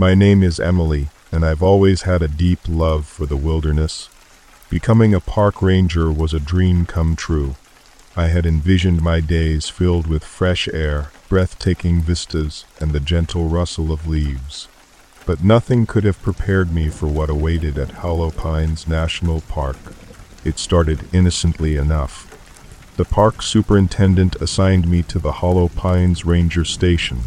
My name is Emily, and I've always had a deep love for the wilderness. Becoming a park ranger was a dream come true. I had envisioned my days filled with fresh air, breathtaking vistas, and the gentle rustle of leaves. But nothing could have prepared me for what awaited at Hollow Pines National Park. It started innocently enough. The park superintendent assigned me to the Hollow Pines Ranger Station.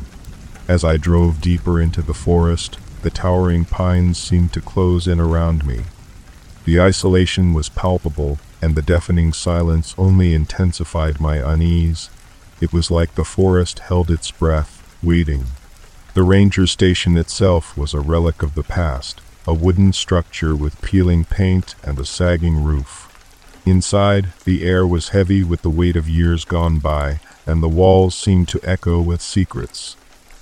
As I drove deeper into the forest, the towering pines seemed to close in around me. The isolation was palpable, and the deafening silence only intensified my unease. It was like the forest held its breath, waiting. The ranger station itself was a relic of the past, a wooden structure with peeling paint and a sagging roof. Inside, the air was heavy with the weight of years gone by, and the walls seemed to echo with secrets.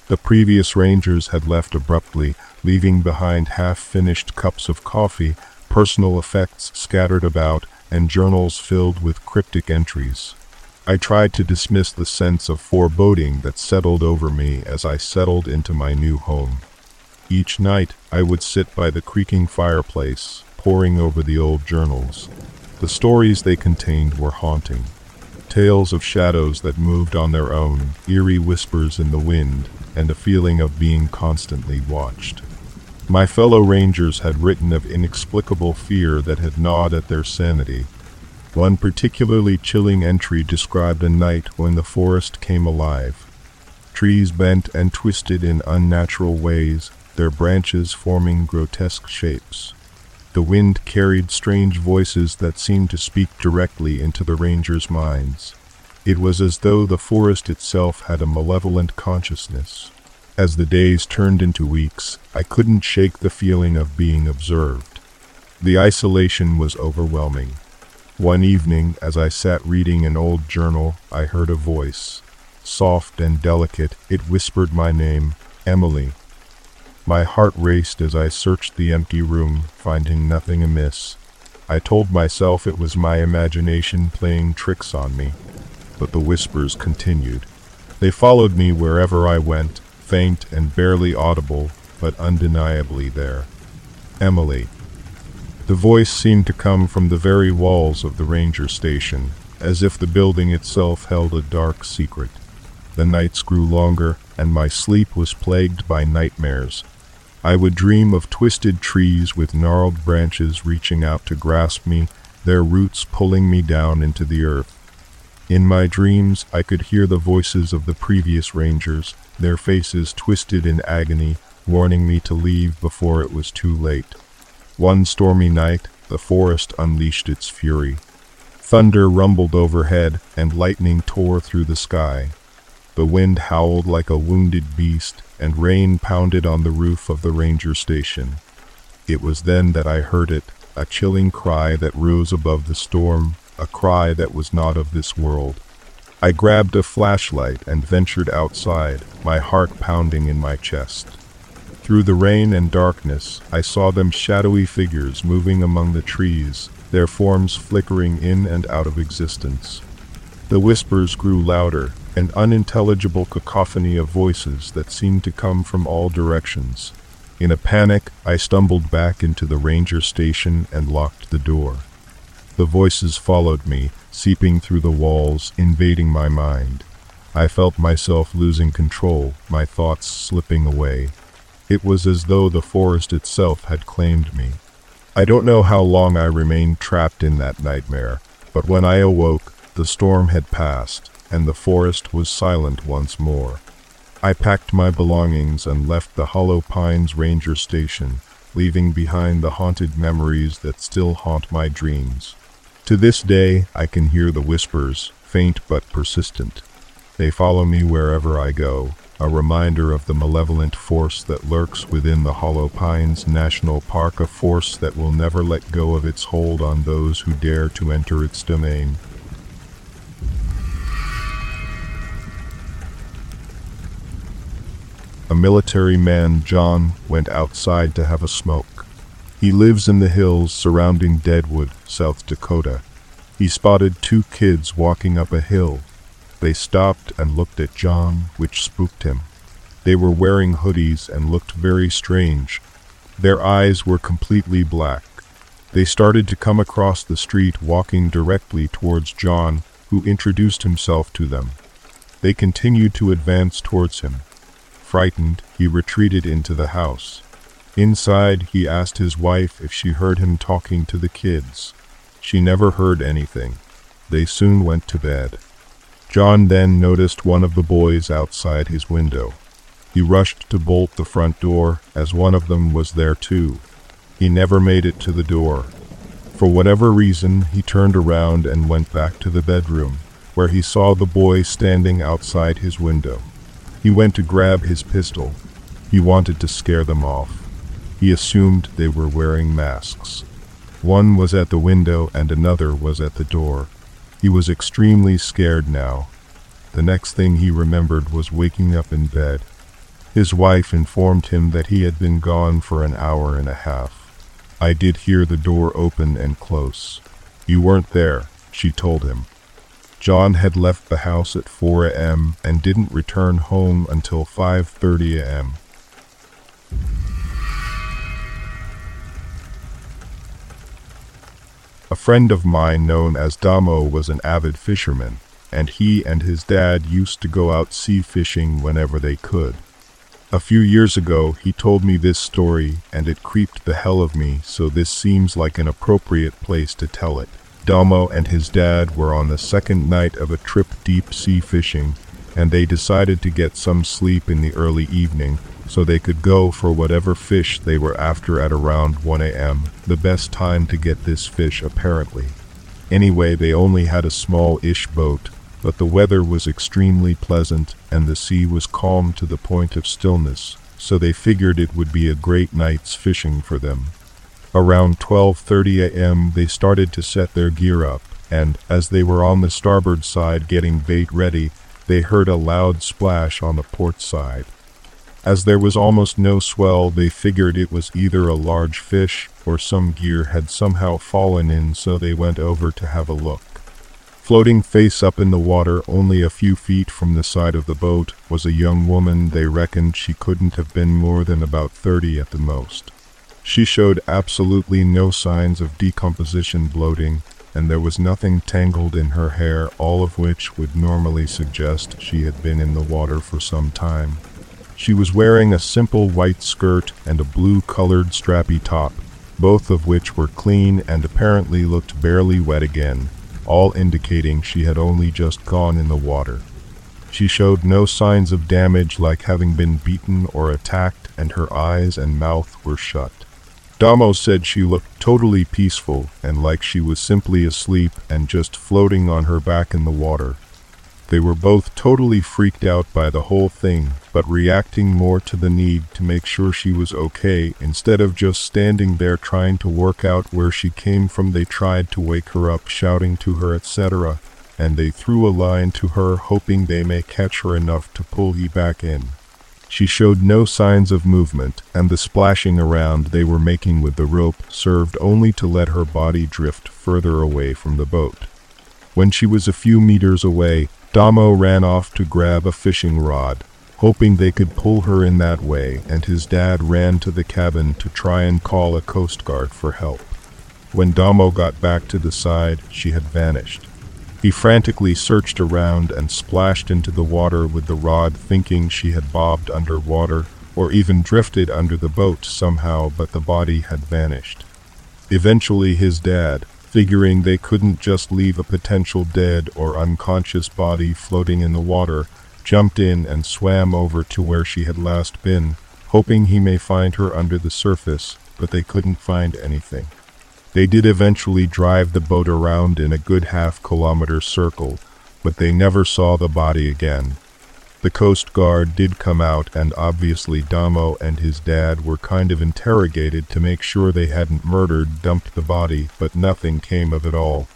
The previous rangers had left abruptly, leaving behind half-finished cups of coffee, personal effects scattered about, and journals filled with cryptic entries. I tried to dismiss the sense of foreboding that settled over me as I settled into my new home. Each night, I would sit by the creaking fireplace, poring over the old journals. The stories they contained were haunting. Tales of shadows that moved on their own, eerie whispers in the wind, and a feeling of being constantly watched. My fellow rangers had written of inexplicable fear that had gnawed at their sanity. One particularly chilling entry described a night when the forest came alive. Trees bent and twisted in unnatural ways, their branches forming grotesque shapes. The wind carried strange voices that seemed to speak directly into the rangers' minds. It was as though the forest itself had a malevolent consciousness. As the days turned into weeks, I couldn't shake the feeling of being observed. The isolation was overwhelming. One evening, as I sat reading an old journal, I heard a voice. Soft and delicate, it whispered my name, Emily. My heart raced as I searched the empty room, finding nothing amiss. I told myself it was my imagination playing tricks on me, but the whispers continued. They followed me wherever I went, faint and barely audible, but undeniably there. Emily. The voice seemed to come from the very walls of the ranger station, as if the building itself held a dark secret. The nights grew longer, and my sleep was plagued by nightmares. I would dream of twisted trees with gnarled branches reaching out to grasp me, their roots pulling me down into the earth. In my dreams, I could hear the voices of the previous rangers, their faces twisted in agony, warning me to leave before it was too late. One stormy night, the forest unleashed its fury. Thunder rumbled overhead, and lightning tore through the sky. The wind howled like a wounded beast, and rain pounded on the roof of the ranger station. It was then that I heard it, a chilling cry that rose above the storm, a cry that was not of this world. I grabbed a flashlight and ventured outside, my heart pounding in my chest. Through the rain and darkness, I saw them shadowy figures moving among the trees, their forms flickering in and out of existence. The whispers grew louder, an unintelligible cacophony of voices that seemed to come from all directions. In a panic, I stumbled back into the ranger station and locked the door. The voices followed me, seeping through the walls, invading my mind. I felt myself losing control, my thoughts slipping away. It was as though the forest itself had claimed me. I don't know how long I remained trapped in that nightmare, but when I awoke, the storm had passed, and the forest was silent once more. I packed my belongings and left the Hollow Pines Ranger Station, leaving behind the haunted memories that still haunt my dreams. To this day, I can hear the whispers, faint but persistent. They follow me wherever I go, a reminder of the malevolent force that lurks within the Hollow Pines National Park, a force that will never let go of its hold on those who dare to enter its domain. A military man, John, went outside to have a smoke. He lives in the hills surrounding Deadwood, South Dakota. He spotted two kids walking up a hill. They stopped and looked at John, which spooked him. They were wearing hoodies and looked very strange. Their eyes were completely black. They started to come across the street, walking directly towards John, who introduced himself to them. They continued to advance towards him. Frightened, he retreated into the house. Inside, he asked his wife if she heard him talking to the kids. She never heard anything. They soon went to bed. John then noticed one of the boys outside his window. He rushed to bolt the front door, as one of them was there too. He never made it to the door. For whatever reason, he turned around and went back to the bedroom, where he saw the boy standing outside his window. He went to grab his pistol. He wanted to scare them off. He assumed they were wearing masks. One was at the window and another was at the door. He was extremely scared now. The next thing he remembered was waking up in bed. His wife informed him that he had been gone for an hour and a half. "I did hear the door open and close. You weren't there," she told him. John had left the house at 4 a.m. and didn't return home until 5:30 a.m. A friend of mine known as Damo was an avid fisherman, and he and his dad used to go out sea fishing whenever they could. A few years ago, he told me this story, and it creeped the hell of me, so this seems like an appropriate place to tell it. Damo and his dad were on the second night of a trip deep sea fishing, and they decided to get some sleep in the early evening so they could go for whatever fish they were after at around 1 a.m., the best time to get this fish apparently. Anyway, they only had a small-ish boat, but the weather was extremely pleasant and the sea was calm to the point of stillness, so they figured it would be a great night's fishing for them. Around 12:30 a.m. they started to set their gear up, and, as they were on the starboard side getting bait ready, they heard a loud splash on the port side. As there was almost no swell, they figured it was either a large fish or some gear had somehow fallen in, so they went over to have a look. Floating face up in the water, only a few feet from the side of the boat, was a young woman. They reckoned she couldn't have been more than about 30 at the most. She showed absolutely no signs of decomposition, bloating, and there was nothing tangled in her hair, all of which would normally suggest she had been in the water for some time. She was wearing a simple white skirt and a blue-colored strappy top, both of which were clean and apparently looked barely wet again, all indicating she had only just gone in the water. She showed no signs of damage, like having been beaten or attacked, and her eyes and mouth were shut. Damo said she looked totally peaceful and like she was simply asleep and just floating on her back in the water. They were both totally freaked out by the whole thing, but reacting more to the need to make sure she was okay instead of just standing there trying to work out where she came from. They tried to wake her up, shouting to her, etc., and they threw a line to her, hoping they may catch her enough to pull you back in. She showed no signs of movement, and the splashing around they were making with the rope served only to let her body drift further away from the boat. When she was a few meters away, Damo ran off to grab a fishing rod, hoping they could pull her in that way, and his dad ran to the cabin to try and call a Coast Guard for help. When Damo got back to the side, she had vanished. He frantically searched around and splashed into the water with the rod, thinking she had bobbed underwater or even drifted under the boat somehow, but the body had vanished. Eventually his dad, figuring they couldn't just leave a potential dead or unconscious body floating in the water, jumped in and swam over to where she had last been, hoping he may find her under the surface, but they couldn't find anything. They did eventually drive the boat around in a good half-kilometer circle, but they never saw the body again. The Coast Guard did come out, and obviously Damo and his dad were kind of interrogated to make sure they hadn't dumped the body, but nothing came of it all.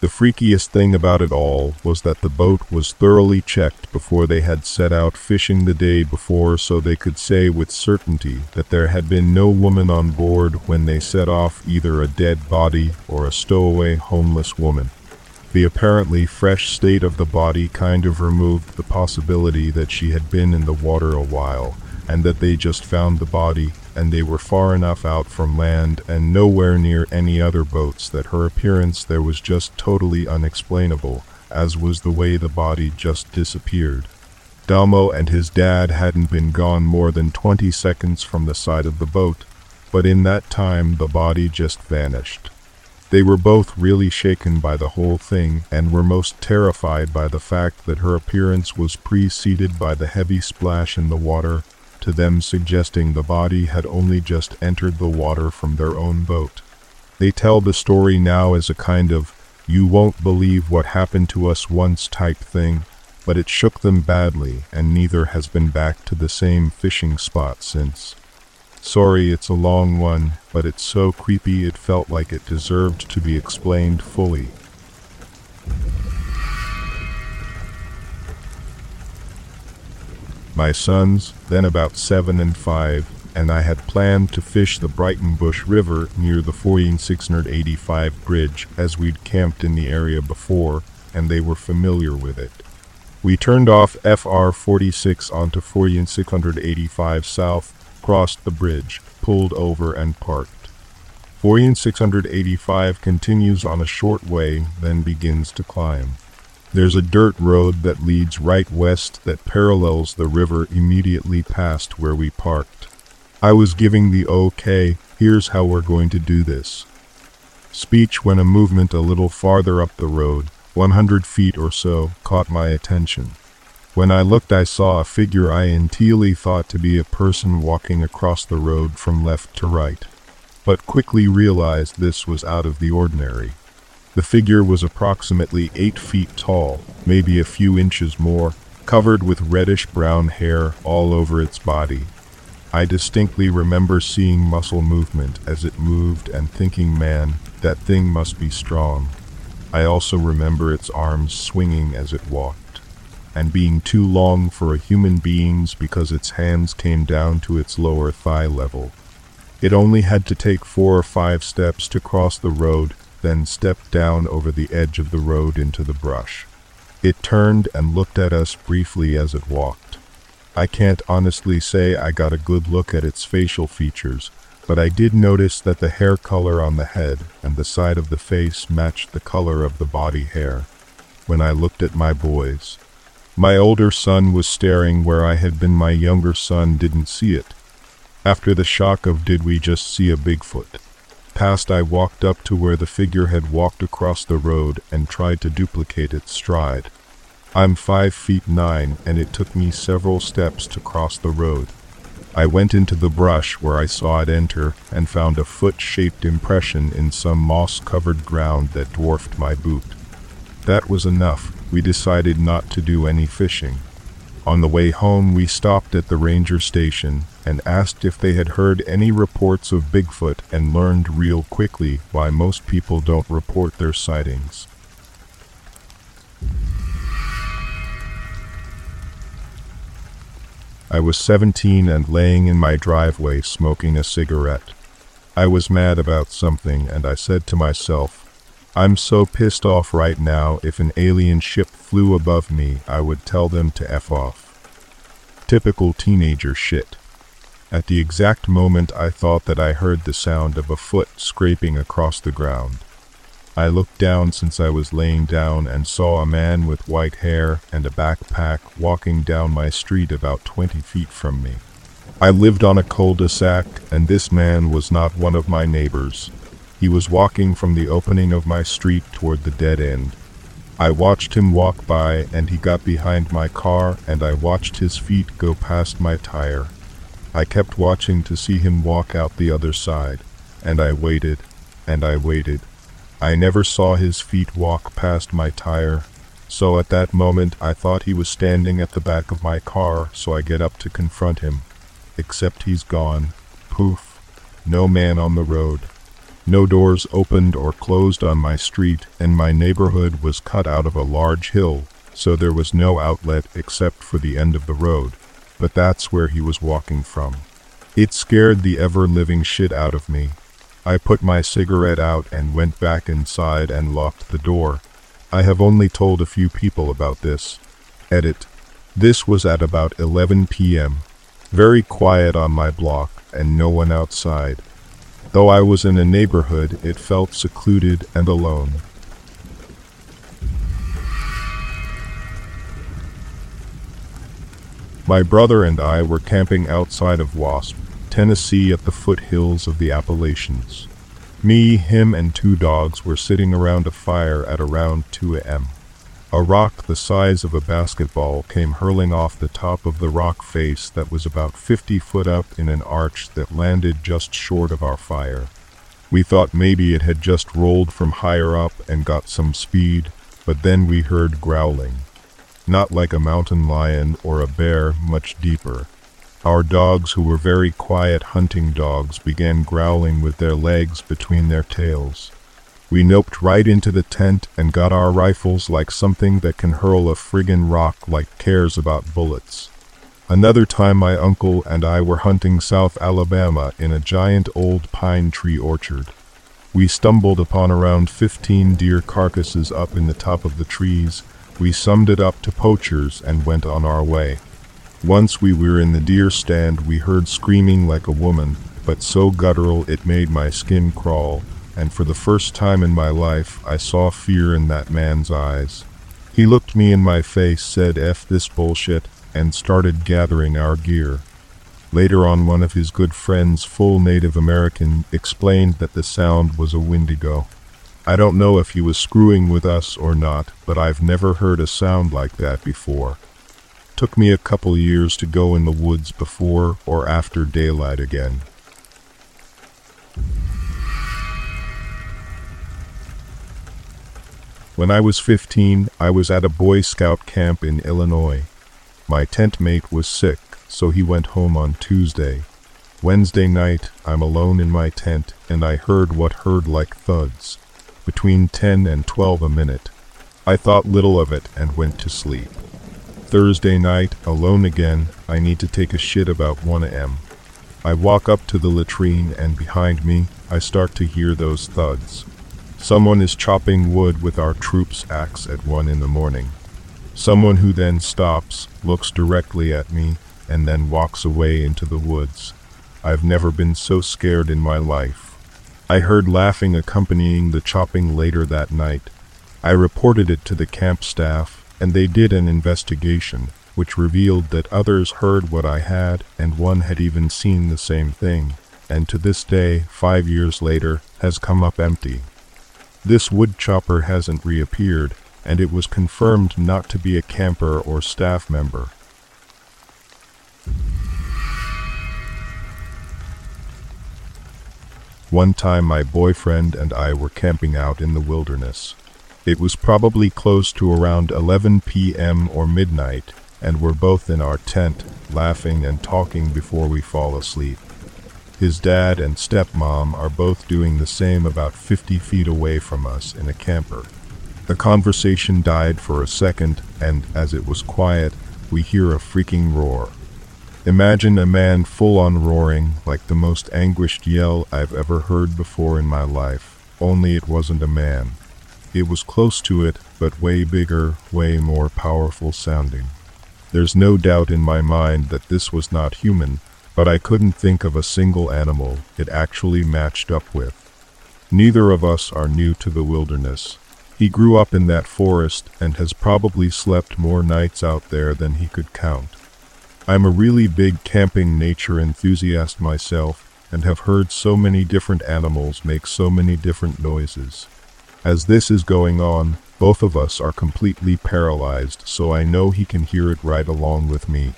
The freakiest thing about it all was that the boat was thoroughly checked before they had set out fishing the day before, so they could say with certainty that there had been no woman on board when they set off, either a dead body or a stowaway homeless woman. The apparently fresh state of the body kind of removed the possibility that she had been in the water a while, and that they just found the body, and they were far enough out from land and nowhere near any other boats that her appearance there was just totally unexplainable, as was the way the body just disappeared. Dalmo and his dad hadn't been gone more than 20 seconds from the side of the boat, but in that time the body just vanished. They were both really shaken by the whole thing and were most terrified by the fact that her appearance was preceded by the heavy splash in the water, to them suggesting the body had only just entered the water from their own boat. They tell the story now as a kind of "you won't believe what happened to us once" type thing, but it shook them badly and neither has been back to the same fishing spot since. Sorry, it's a long one, but it's so creepy it felt like it deserved to be explained fully. My sons, then about 7 and 5, and I had planned to fish the Brighton Bush River near the 14685 bridge, as we'd camped in the area before, and they were familiar with it. We turned off FR 46 onto 14685 south, crossed the bridge, pulled over, and parked. 14685 continues on a short way, then begins to climb. There's a dirt road that leads right west that parallels the river immediately past where we parked. I was giving the okay, here's how we're going to do this speech when a movement a little farther up the road, 100 feet or so, caught my attention. When I looked, I saw a figure I intially thought to be a person walking across the road from left to right, but quickly realized this was out of the ordinary. The figure was approximately 8 feet tall, maybe a few inches more, covered with reddish-brown hair all over its body. I distinctly remember seeing muscle movement as it moved and thinking, man, that thing must be strong. I also remember its arms swinging as it walked, and being too long for a human being's because its hands came down to its lower thigh level. It only had to take 4 or 5 steps to cross the road, then stepped down over the edge of the road into the brush. It turned and looked at us briefly as it walked. I can't honestly say I got a good look at its facial features, but I did notice that the hair color on the head and the side of the face matched the color of the body hair. When I looked at my boys, my older son was staring where I had been. My younger son didn't see it. After the shock of "did we just see a Bigfoot" passed, I walked up to where the figure had walked across the road and tried to duplicate its stride. I'm 5'9", and it took me several steps to cross the road. I went into the brush where I saw it enter and found a foot-shaped impression in some moss-covered ground that dwarfed my boot. That was enough. We decided not to do any fishing. On the way home, we stopped at the ranger station and asked if they had heard any reports of Bigfoot, and learned real quickly why most people don't report their sightings. I was 17 and laying in my driveway smoking a cigarette. I was mad about something, and I said to myself, I'm so pissed off right now, if an alien ship flew above me, I would tell them to F off. Typical teenager shit. At the exact moment I thought that I heard the sound of a foot scraping across the ground. I looked down, since I was laying down, and saw a man with white hair and a backpack walking down my street about 20 feet from me. I lived on a cul-de-sac, and this man was not one of my neighbors. He was walking from the opening of my street toward the dead end. I watched him walk by, and he got behind my car, and I watched his feet go past my tire. I kept watching to see him walk out the other side, and I waited, and I waited. I never saw his feet walk past my tire, so at that moment I thought he was standing at the back of my car, so I get up to confront him. Except he's gone. Poof. No man on the road. No doors opened or closed on my street, and my neighborhood was cut out of a large hill, so there was no outlet except for the end of the road, but that's where he was walking from. It scared the ever-living shit out of me. I put my cigarette out and went back inside and locked the door. I have only told a few people about this. Edit. This was at about 11 p.m. Very quiet on my block and no one outside. Though I was in a neighborhood, it felt secluded and alone. My brother and I were camping outside of Wasp, Tennessee, at the foothills of the Appalachians. Me, him, and two dogs were sitting around a fire at around 2 a.m. A rock the size of a basketball came hurling off the top of the rock face that was about 50 feet up in an arch that landed just short of our fire. We thought maybe it had just rolled from higher up and got some speed, but then we heard growling. Not like a mountain lion or a bear, much deeper. Our dogs, who were very quiet hunting dogs, began growling with their legs between their tails. We noped right into the tent and got our rifles like something that can hurl a friggin' rock like cares about bullets. Another time my uncle and I were hunting South Alabama in a giant old pine tree orchard. We stumbled upon around 15 deer carcasses up in the top of the trees. We summed it up to poachers and went on our way. Once we were in the deer stand, we heard screaming like a woman, but so guttural it made my skin crawl, and for the first time in my life, I saw fear in that man's eyes. He looked me in my face, said "F this bullshit," and started gathering our gear. Later on, one of his good friends, full Native American, explained that the sound was a windigo. I don't know if he was screwing with us or not, but I've never heard a sound like that before. Took me a couple years to go in the woods before or after daylight again. When I was 15, I was at a Boy Scout camp in Illinois. My tent mate was sick, so he went home on Tuesday. Wednesday night, I'm alone in my tent, and I heard what hurt like thuds. Between 10 and 12 a minute. I thought little of it and went to sleep. Thursday night, alone again, I need to take a shit about 1 a.m. I walk up to the latrine and behind me, I start to hear those thuds. Someone is chopping wood with our troops' axe at 1 in the morning. Someone who then stops, looks directly at me, and then walks away into the woods. I've never been so scared in my life. I heard laughing accompanying the chopping later that night. I reported it to the camp staff, and they did an investigation, which revealed that others heard what I had, and one had even seen the same thing, and to this day, 5 years later, has come up empty. This wood chopper hasn't reappeared, and it was confirmed not to be a camper or staff member. One time my boyfriend and I were camping out in the wilderness. It was probably close to around 11 p.m. or midnight, and we're both in our tent, laughing and talking before we fall asleep. His dad and stepmom are both doing the same about 50 feet away from us in a camper. The conversation died for a second, and as it was quiet, we hear a freaking roar. Imagine a man full-on roaring, like the most anguished yell I've ever heard before in my life, only it wasn't a man. It was close to it, but way bigger, way more powerful sounding. There's no doubt in my mind that this was not human, but I couldn't think of a single animal it actually matched up with. Neither of us are new to the wilderness. He grew up in that forest and has probably slept more nights out there than he could count. I'm a really big camping nature enthusiast myself and have heard so many different animals make so many different noises. As this is going on, both of us are completely paralyzed, so I know he can hear it right along with me.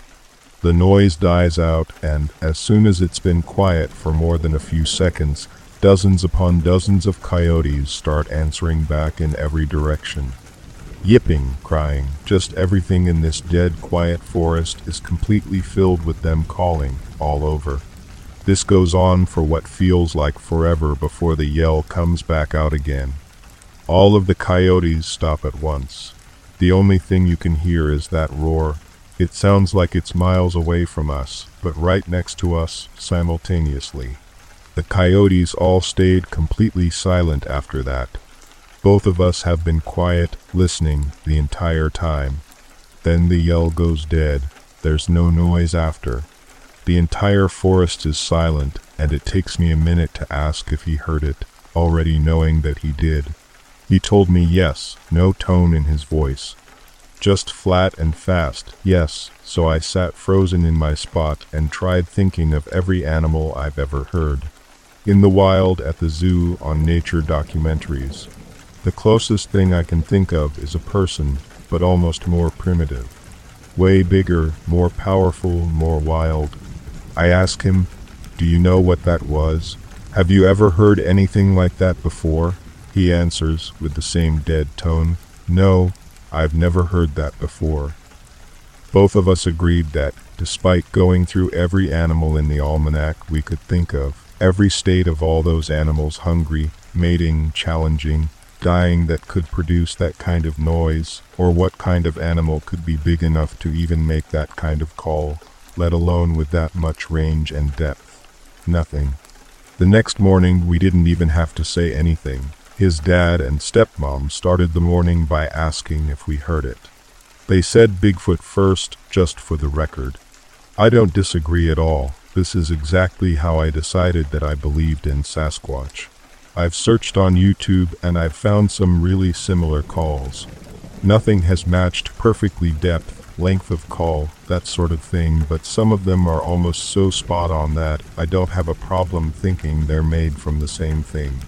The noise dies out, and as soon as it's been quiet for more than a few seconds, dozens upon dozens of coyotes start answering back in every direction. Yipping, crying, just everything in this dead, quiet forest is completely filled with them calling, all over. This goes on for what feels like forever before the yell comes back out again. All of the coyotes stop at once. The only thing you can hear is that roar. It sounds like it's miles away from us, but right next to us, simultaneously. The coyotes all stayed completely silent after that. Both of us have been quiet, listening, the entire time. Then the yell goes dead. There's no noise after. The entire forest is silent, and it takes me a minute to ask if he heard it, already knowing that he did. He told me yes, no tone in his voice. Just flat and fast, yes, so I sat frozen in my spot and tried thinking of every animal I've ever heard. In the wild, at the zoo, on nature documentaries. The closest thing I can think of is a person, but almost more primitive. Way bigger, more powerful, more wild. I ask him, "Do you know what that was? Have you ever heard anything like that before?" He answers, with the same dead tone, "No. I've never heard that before." Both of us agreed that, despite going through every animal in the almanac we could think of, every state of all those animals hungry, mating, challenging, dying that could produce that kind of noise, or what kind of animal could be big enough to even make that kind of call, let alone with that much range and depth. Nothing. The next morning we didn't even have to say anything. His dad and stepmom started the morning by asking if we heard it. They said Bigfoot first, just for the record. I don't disagree at all. This is exactly how I decided that I believed in Sasquatch. I've searched on YouTube and I've found some really similar calls. Nothing has matched perfectly depth, length of call, that sort of thing, but some of them are almost so spot on that I don't have a problem thinking they're made from the same thing.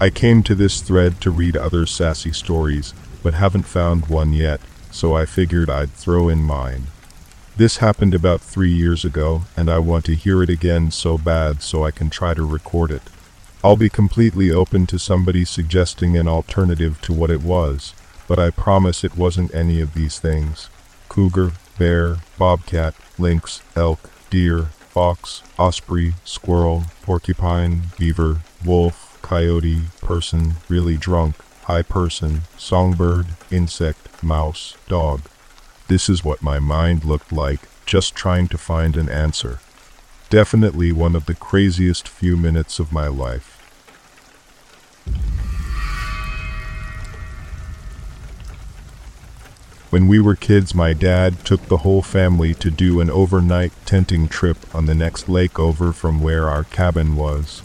I came to this thread to read other sassy stories, but haven't found one yet, so I figured I'd throw in mine. This happened about 3 years ago, and I want to hear it again so bad so I can try to record it. I'll be completely open to somebody suggesting an alternative to what it was, but I promise it wasn't any of these things. Cougar, bear, bobcat, lynx, elk, deer, fox, osprey, squirrel, porcupine, beaver, wolf, coyote, person, really drunk, high person, songbird, insect, mouse, dog. This is what my mind looked like, just trying to find an answer. Definitely one of the craziest few minutes of my life. When we were kids, my dad took the whole family to do an overnight tenting trip on the next lake over from where our cabin was.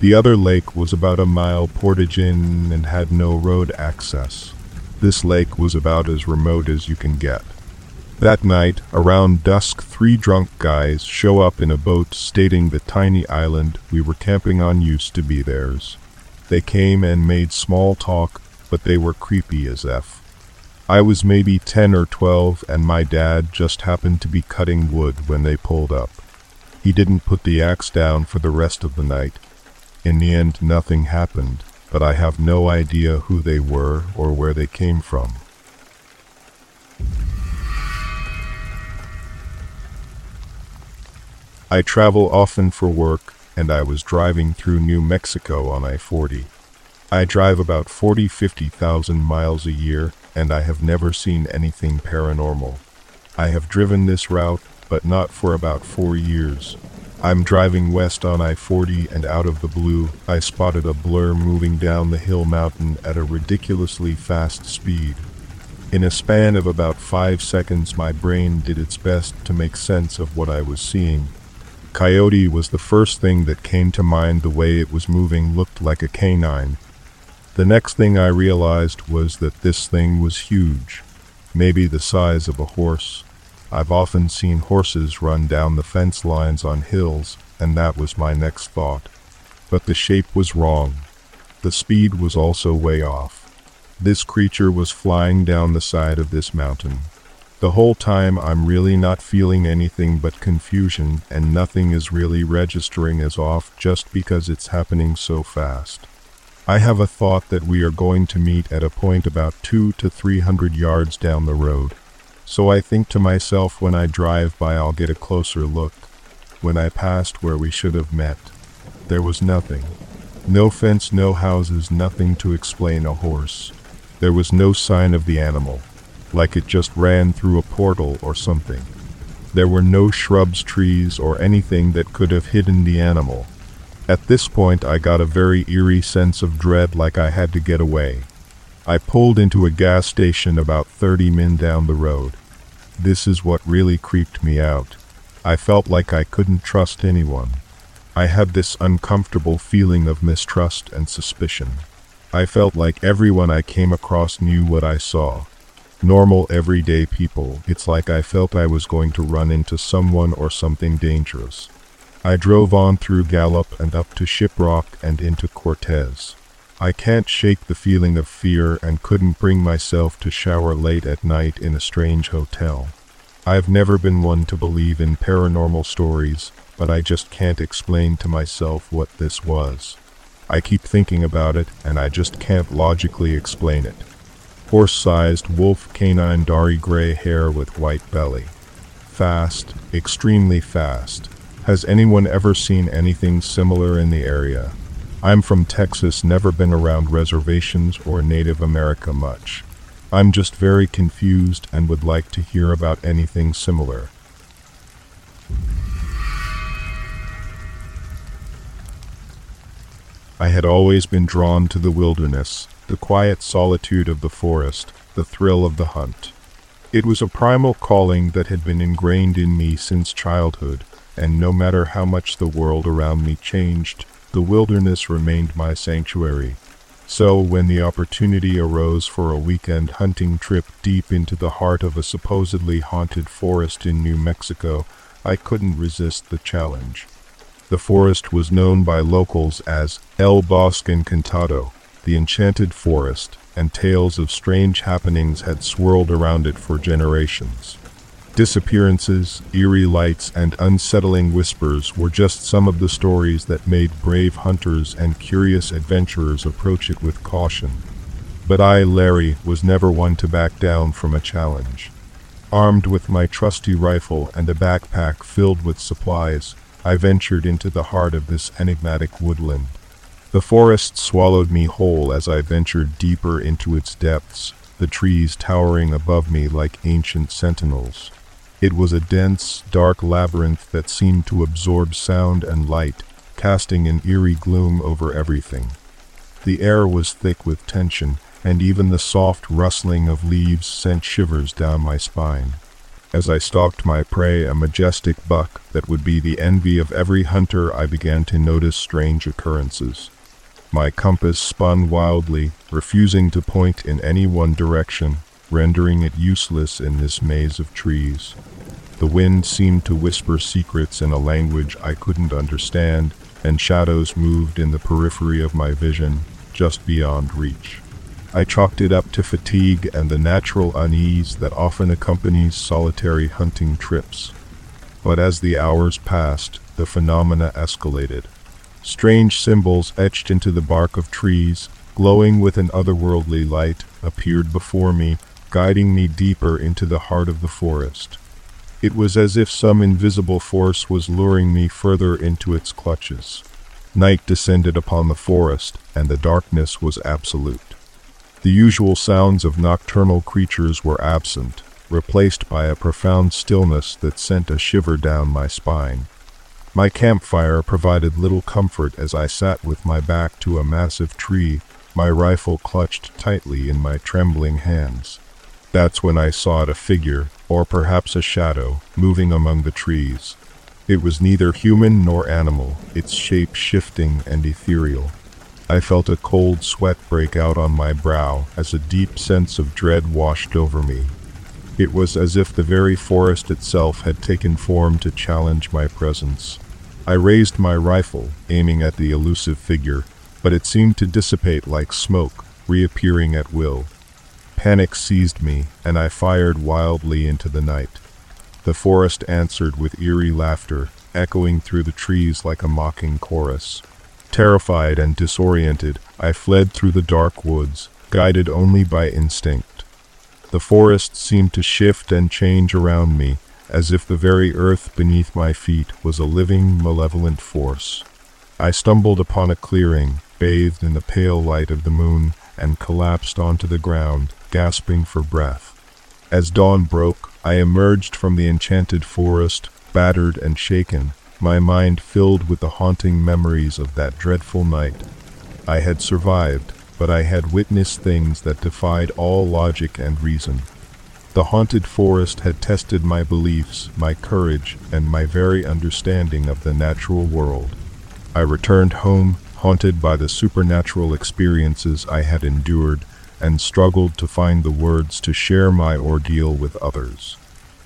The other lake was about a mile portage in and had no road access. This lake was about as remote as you can get. That night, around dusk, 3 drunk guys show up in a boat stating the tiny island we were camping on used to be theirs. They came and made small talk, but they were creepy as F. I was maybe 10 or 12 and my dad just happened to be cutting wood when they pulled up. He didn't put the axe down for the rest of the night. In the end, nothing happened, but I have no idea who they were or where they came from. I travel often for work, and I was driving through New Mexico on I-40. I drive about 50,000 miles a year, and I have never seen anything paranormal. I have driven this route, but not for about 4 years. I'm driving west on I-40 and out of the blue, I spotted a blur moving down the hill mountain at a ridiculously fast speed. In a span of about 5 seconds, my brain did its best to make sense of what I was seeing. Coyote was the first thing that came to mind. The way it was moving looked like a canine. The next thing I realized was that this thing was huge, maybe the size of a horse. I've often seen horses run down the fence lines on hills, and that was my next thought. But the shape was wrong. The speed was also way off. This creature was flying down the side of this mountain. The whole time I'm really not feeling anything but confusion, and nothing is really registering as off just because it's happening so fast. I have a thought that we are going to meet at a point about 200 to 300 yards down the road. So I think to myself, when I drive by I'll get a closer look. When I passed where we should have met, there was nothing. No fence, no houses, nothing to explain a horse. There was no sign of the animal, like it just ran through a portal or something. There were no shrubs, trees, or anything that could have hidden the animal. At this point I got a very eerie sense of dread, like I had to get away. I pulled into a gas station about 30 min down the road. This is what really creeped me out. I felt like I couldn't trust anyone. I had this uncomfortable feeling of mistrust and suspicion. I felt like everyone I came across knew what I saw. Normal everyday people. It's like I felt I was going to run into someone or something dangerous. I drove on through Gallup and up to Shiprock and into Cortez. I can't shake the feeling of fear and couldn't bring myself to shower late at night in a strange hotel. I've never been one to believe in paranormal stories, but I just can't explain to myself what this was. I keep thinking about it, and I just can't logically explain it. Horse-sized wolf canine dari gray hair with white belly. Fast, extremely fast. Has anyone ever seen anything similar in the area? I'm from Texas, never been around reservations or Native America much. I'm just very confused and would like to hear about anything similar. I had always been drawn to the wilderness, the quiet solitude of the forest, the thrill of the hunt. It was a primal calling that had been ingrained in me since childhood, and no matter how much the world around me changed, the wilderness remained my sanctuary. So when the opportunity arose for a weekend hunting trip deep into the heart of a supposedly haunted forest in New Mexico, I couldn't resist the challenge. The forest was known by locals as El Bosque Encantado, the enchanted forest, and tales of strange happenings had swirled around it for generations. Disappearances, eerie lights, and unsettling whispers were just some of the stories that made brave hunters and curious adventurers approach it with caution. But I, Larry, was never one to back down from a challenge. Armed with my trusty rifle and a backpack filled with supplies, I ventured into the heart of this enigmatic woodland. The forest swallowed me whole as I ventured deeper into its depths, the trees towering above me like ancient sentinels. It was a dense, dark labyrinth that seemed to absorb sound and light, casting an eerie gloom over everything. The air was thick with tension, and even the soft rustling of leaves sent shivers down my spine. As I stalked my prey, a majestic buck that would be the envy of every hunter, I began to notice strange occurrences. My compass spun wildly, refusing to point in any one direction, rendering it useless in this maze of trees. The wind seemed to whisper secrets in a language I couldn't understand, and shadows moved in the periphery of my vision, just beyond reach. I chalked it up to fatigue and the natural unease that often accompanies solitary hunting trips. But as the hours passed, the phenomena escalated. Strange symbols etched into the bark of trees, glowing with an otherworldly light, appeared before me, guiding me deeper into the heart of the forest. It was as if some invisible force was luring me further into its clutches. Night descended upon the forest, and the darkness was absolute. The usual sounds of nocturnal creatures were absent, replaced by a profound stillness that sent a shiver down my spine. My campfire provided little comfort as I sat with my back to a massive tree, my rifle clutched tightly in my trembling hands. That's when I saw a figure, or perhaps a shadow, moving among the trees. It was neither human nor animal, its shape shifting and ethereal. I felt a cold sweat break out on my brow as a deep sense of dread washed over me. It was as if the very forest itself had taken form to challenge my presence. I raised my rifle, aiming at the elusive figure, but it seemed to dissipate like smoke, reappearing at will. Panic seized me, and I fired wildly into the night. The forest answered with eerie laughter, echoing through the trees like a mocking chorus. Terrified and disoriented, I fled through the dark woods, guided only by instinct. The forest seemed to shift and change around me, as if the very earth beneath my feet was a living, malevolent force. I stumbled upon a clearing, bathed in the pale light of the moon, and collapsed onto the ground, gasping for breath. As dawn broke, I emerged from the enchanted forest, battered and shaken, my mind filled with the haunting memories of that dreadful night. I had survived, but I had witnessed things that defied all logic and reason. The haunted forest had tested my beliefs, my courage, and my very understanding of the natural world. I returned home, haunted by the supernatural experiences I had endured, and struggled to find the words to share my ordeal with others.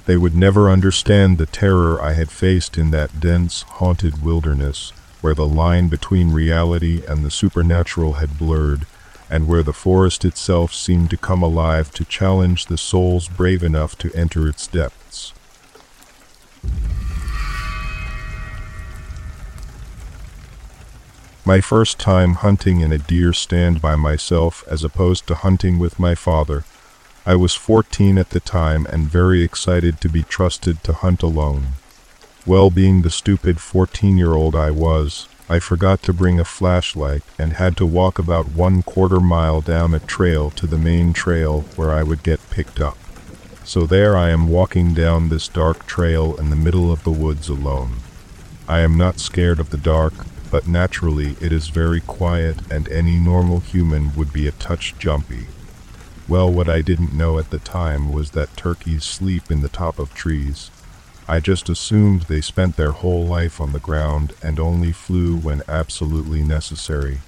They would never understand the terror I had faced in that dense, haunted wilderness, where the line between reality and the supernatural had blurred, and where the forest itself seemed to come alive to challenge the souls brave enough to enter its depths. My first time hunting in a deer stand by myself as opposed to hunting with my father. I was 14 at the time and very excited to be trusted to hunt alone. Well, being the stupid 14-year-old I was, I forgot to bring a flashlight and had to walk about 1/4 mile down a trail to the main trail where I would get picked up. So there I am walking down this dark trail in the middle of the woods alone. I am not scared of the dark, but naturally it is very quiet and any normal human would be a touch jumpy. Well, what I didn't know at the time was that turkeys sleep in the top of trees. I just assumed they spent their whole life on the ground and only flew when absolutely necessary.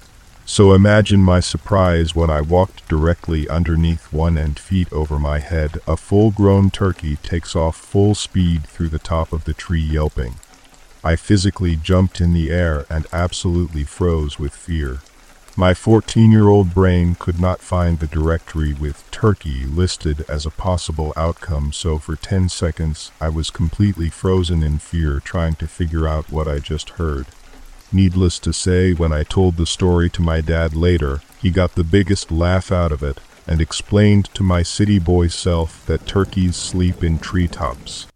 So imagine my surprise when I walked directly underneath one and feet over my head. A full-grown turkey takes off full speed through the top of the tree yelping. I physically jumped in the air and absolutely froze with fear. My 14-year-old brain could not find the directory with turkey listed as a possible outcome, so for 10 seconds I was completely frozen in fear trying to figure out what I just heard. Needless to say, when I told the story to my dad later, he got the biggest laugh out of it and explained to my city boy self that turkeys sleep in treetops.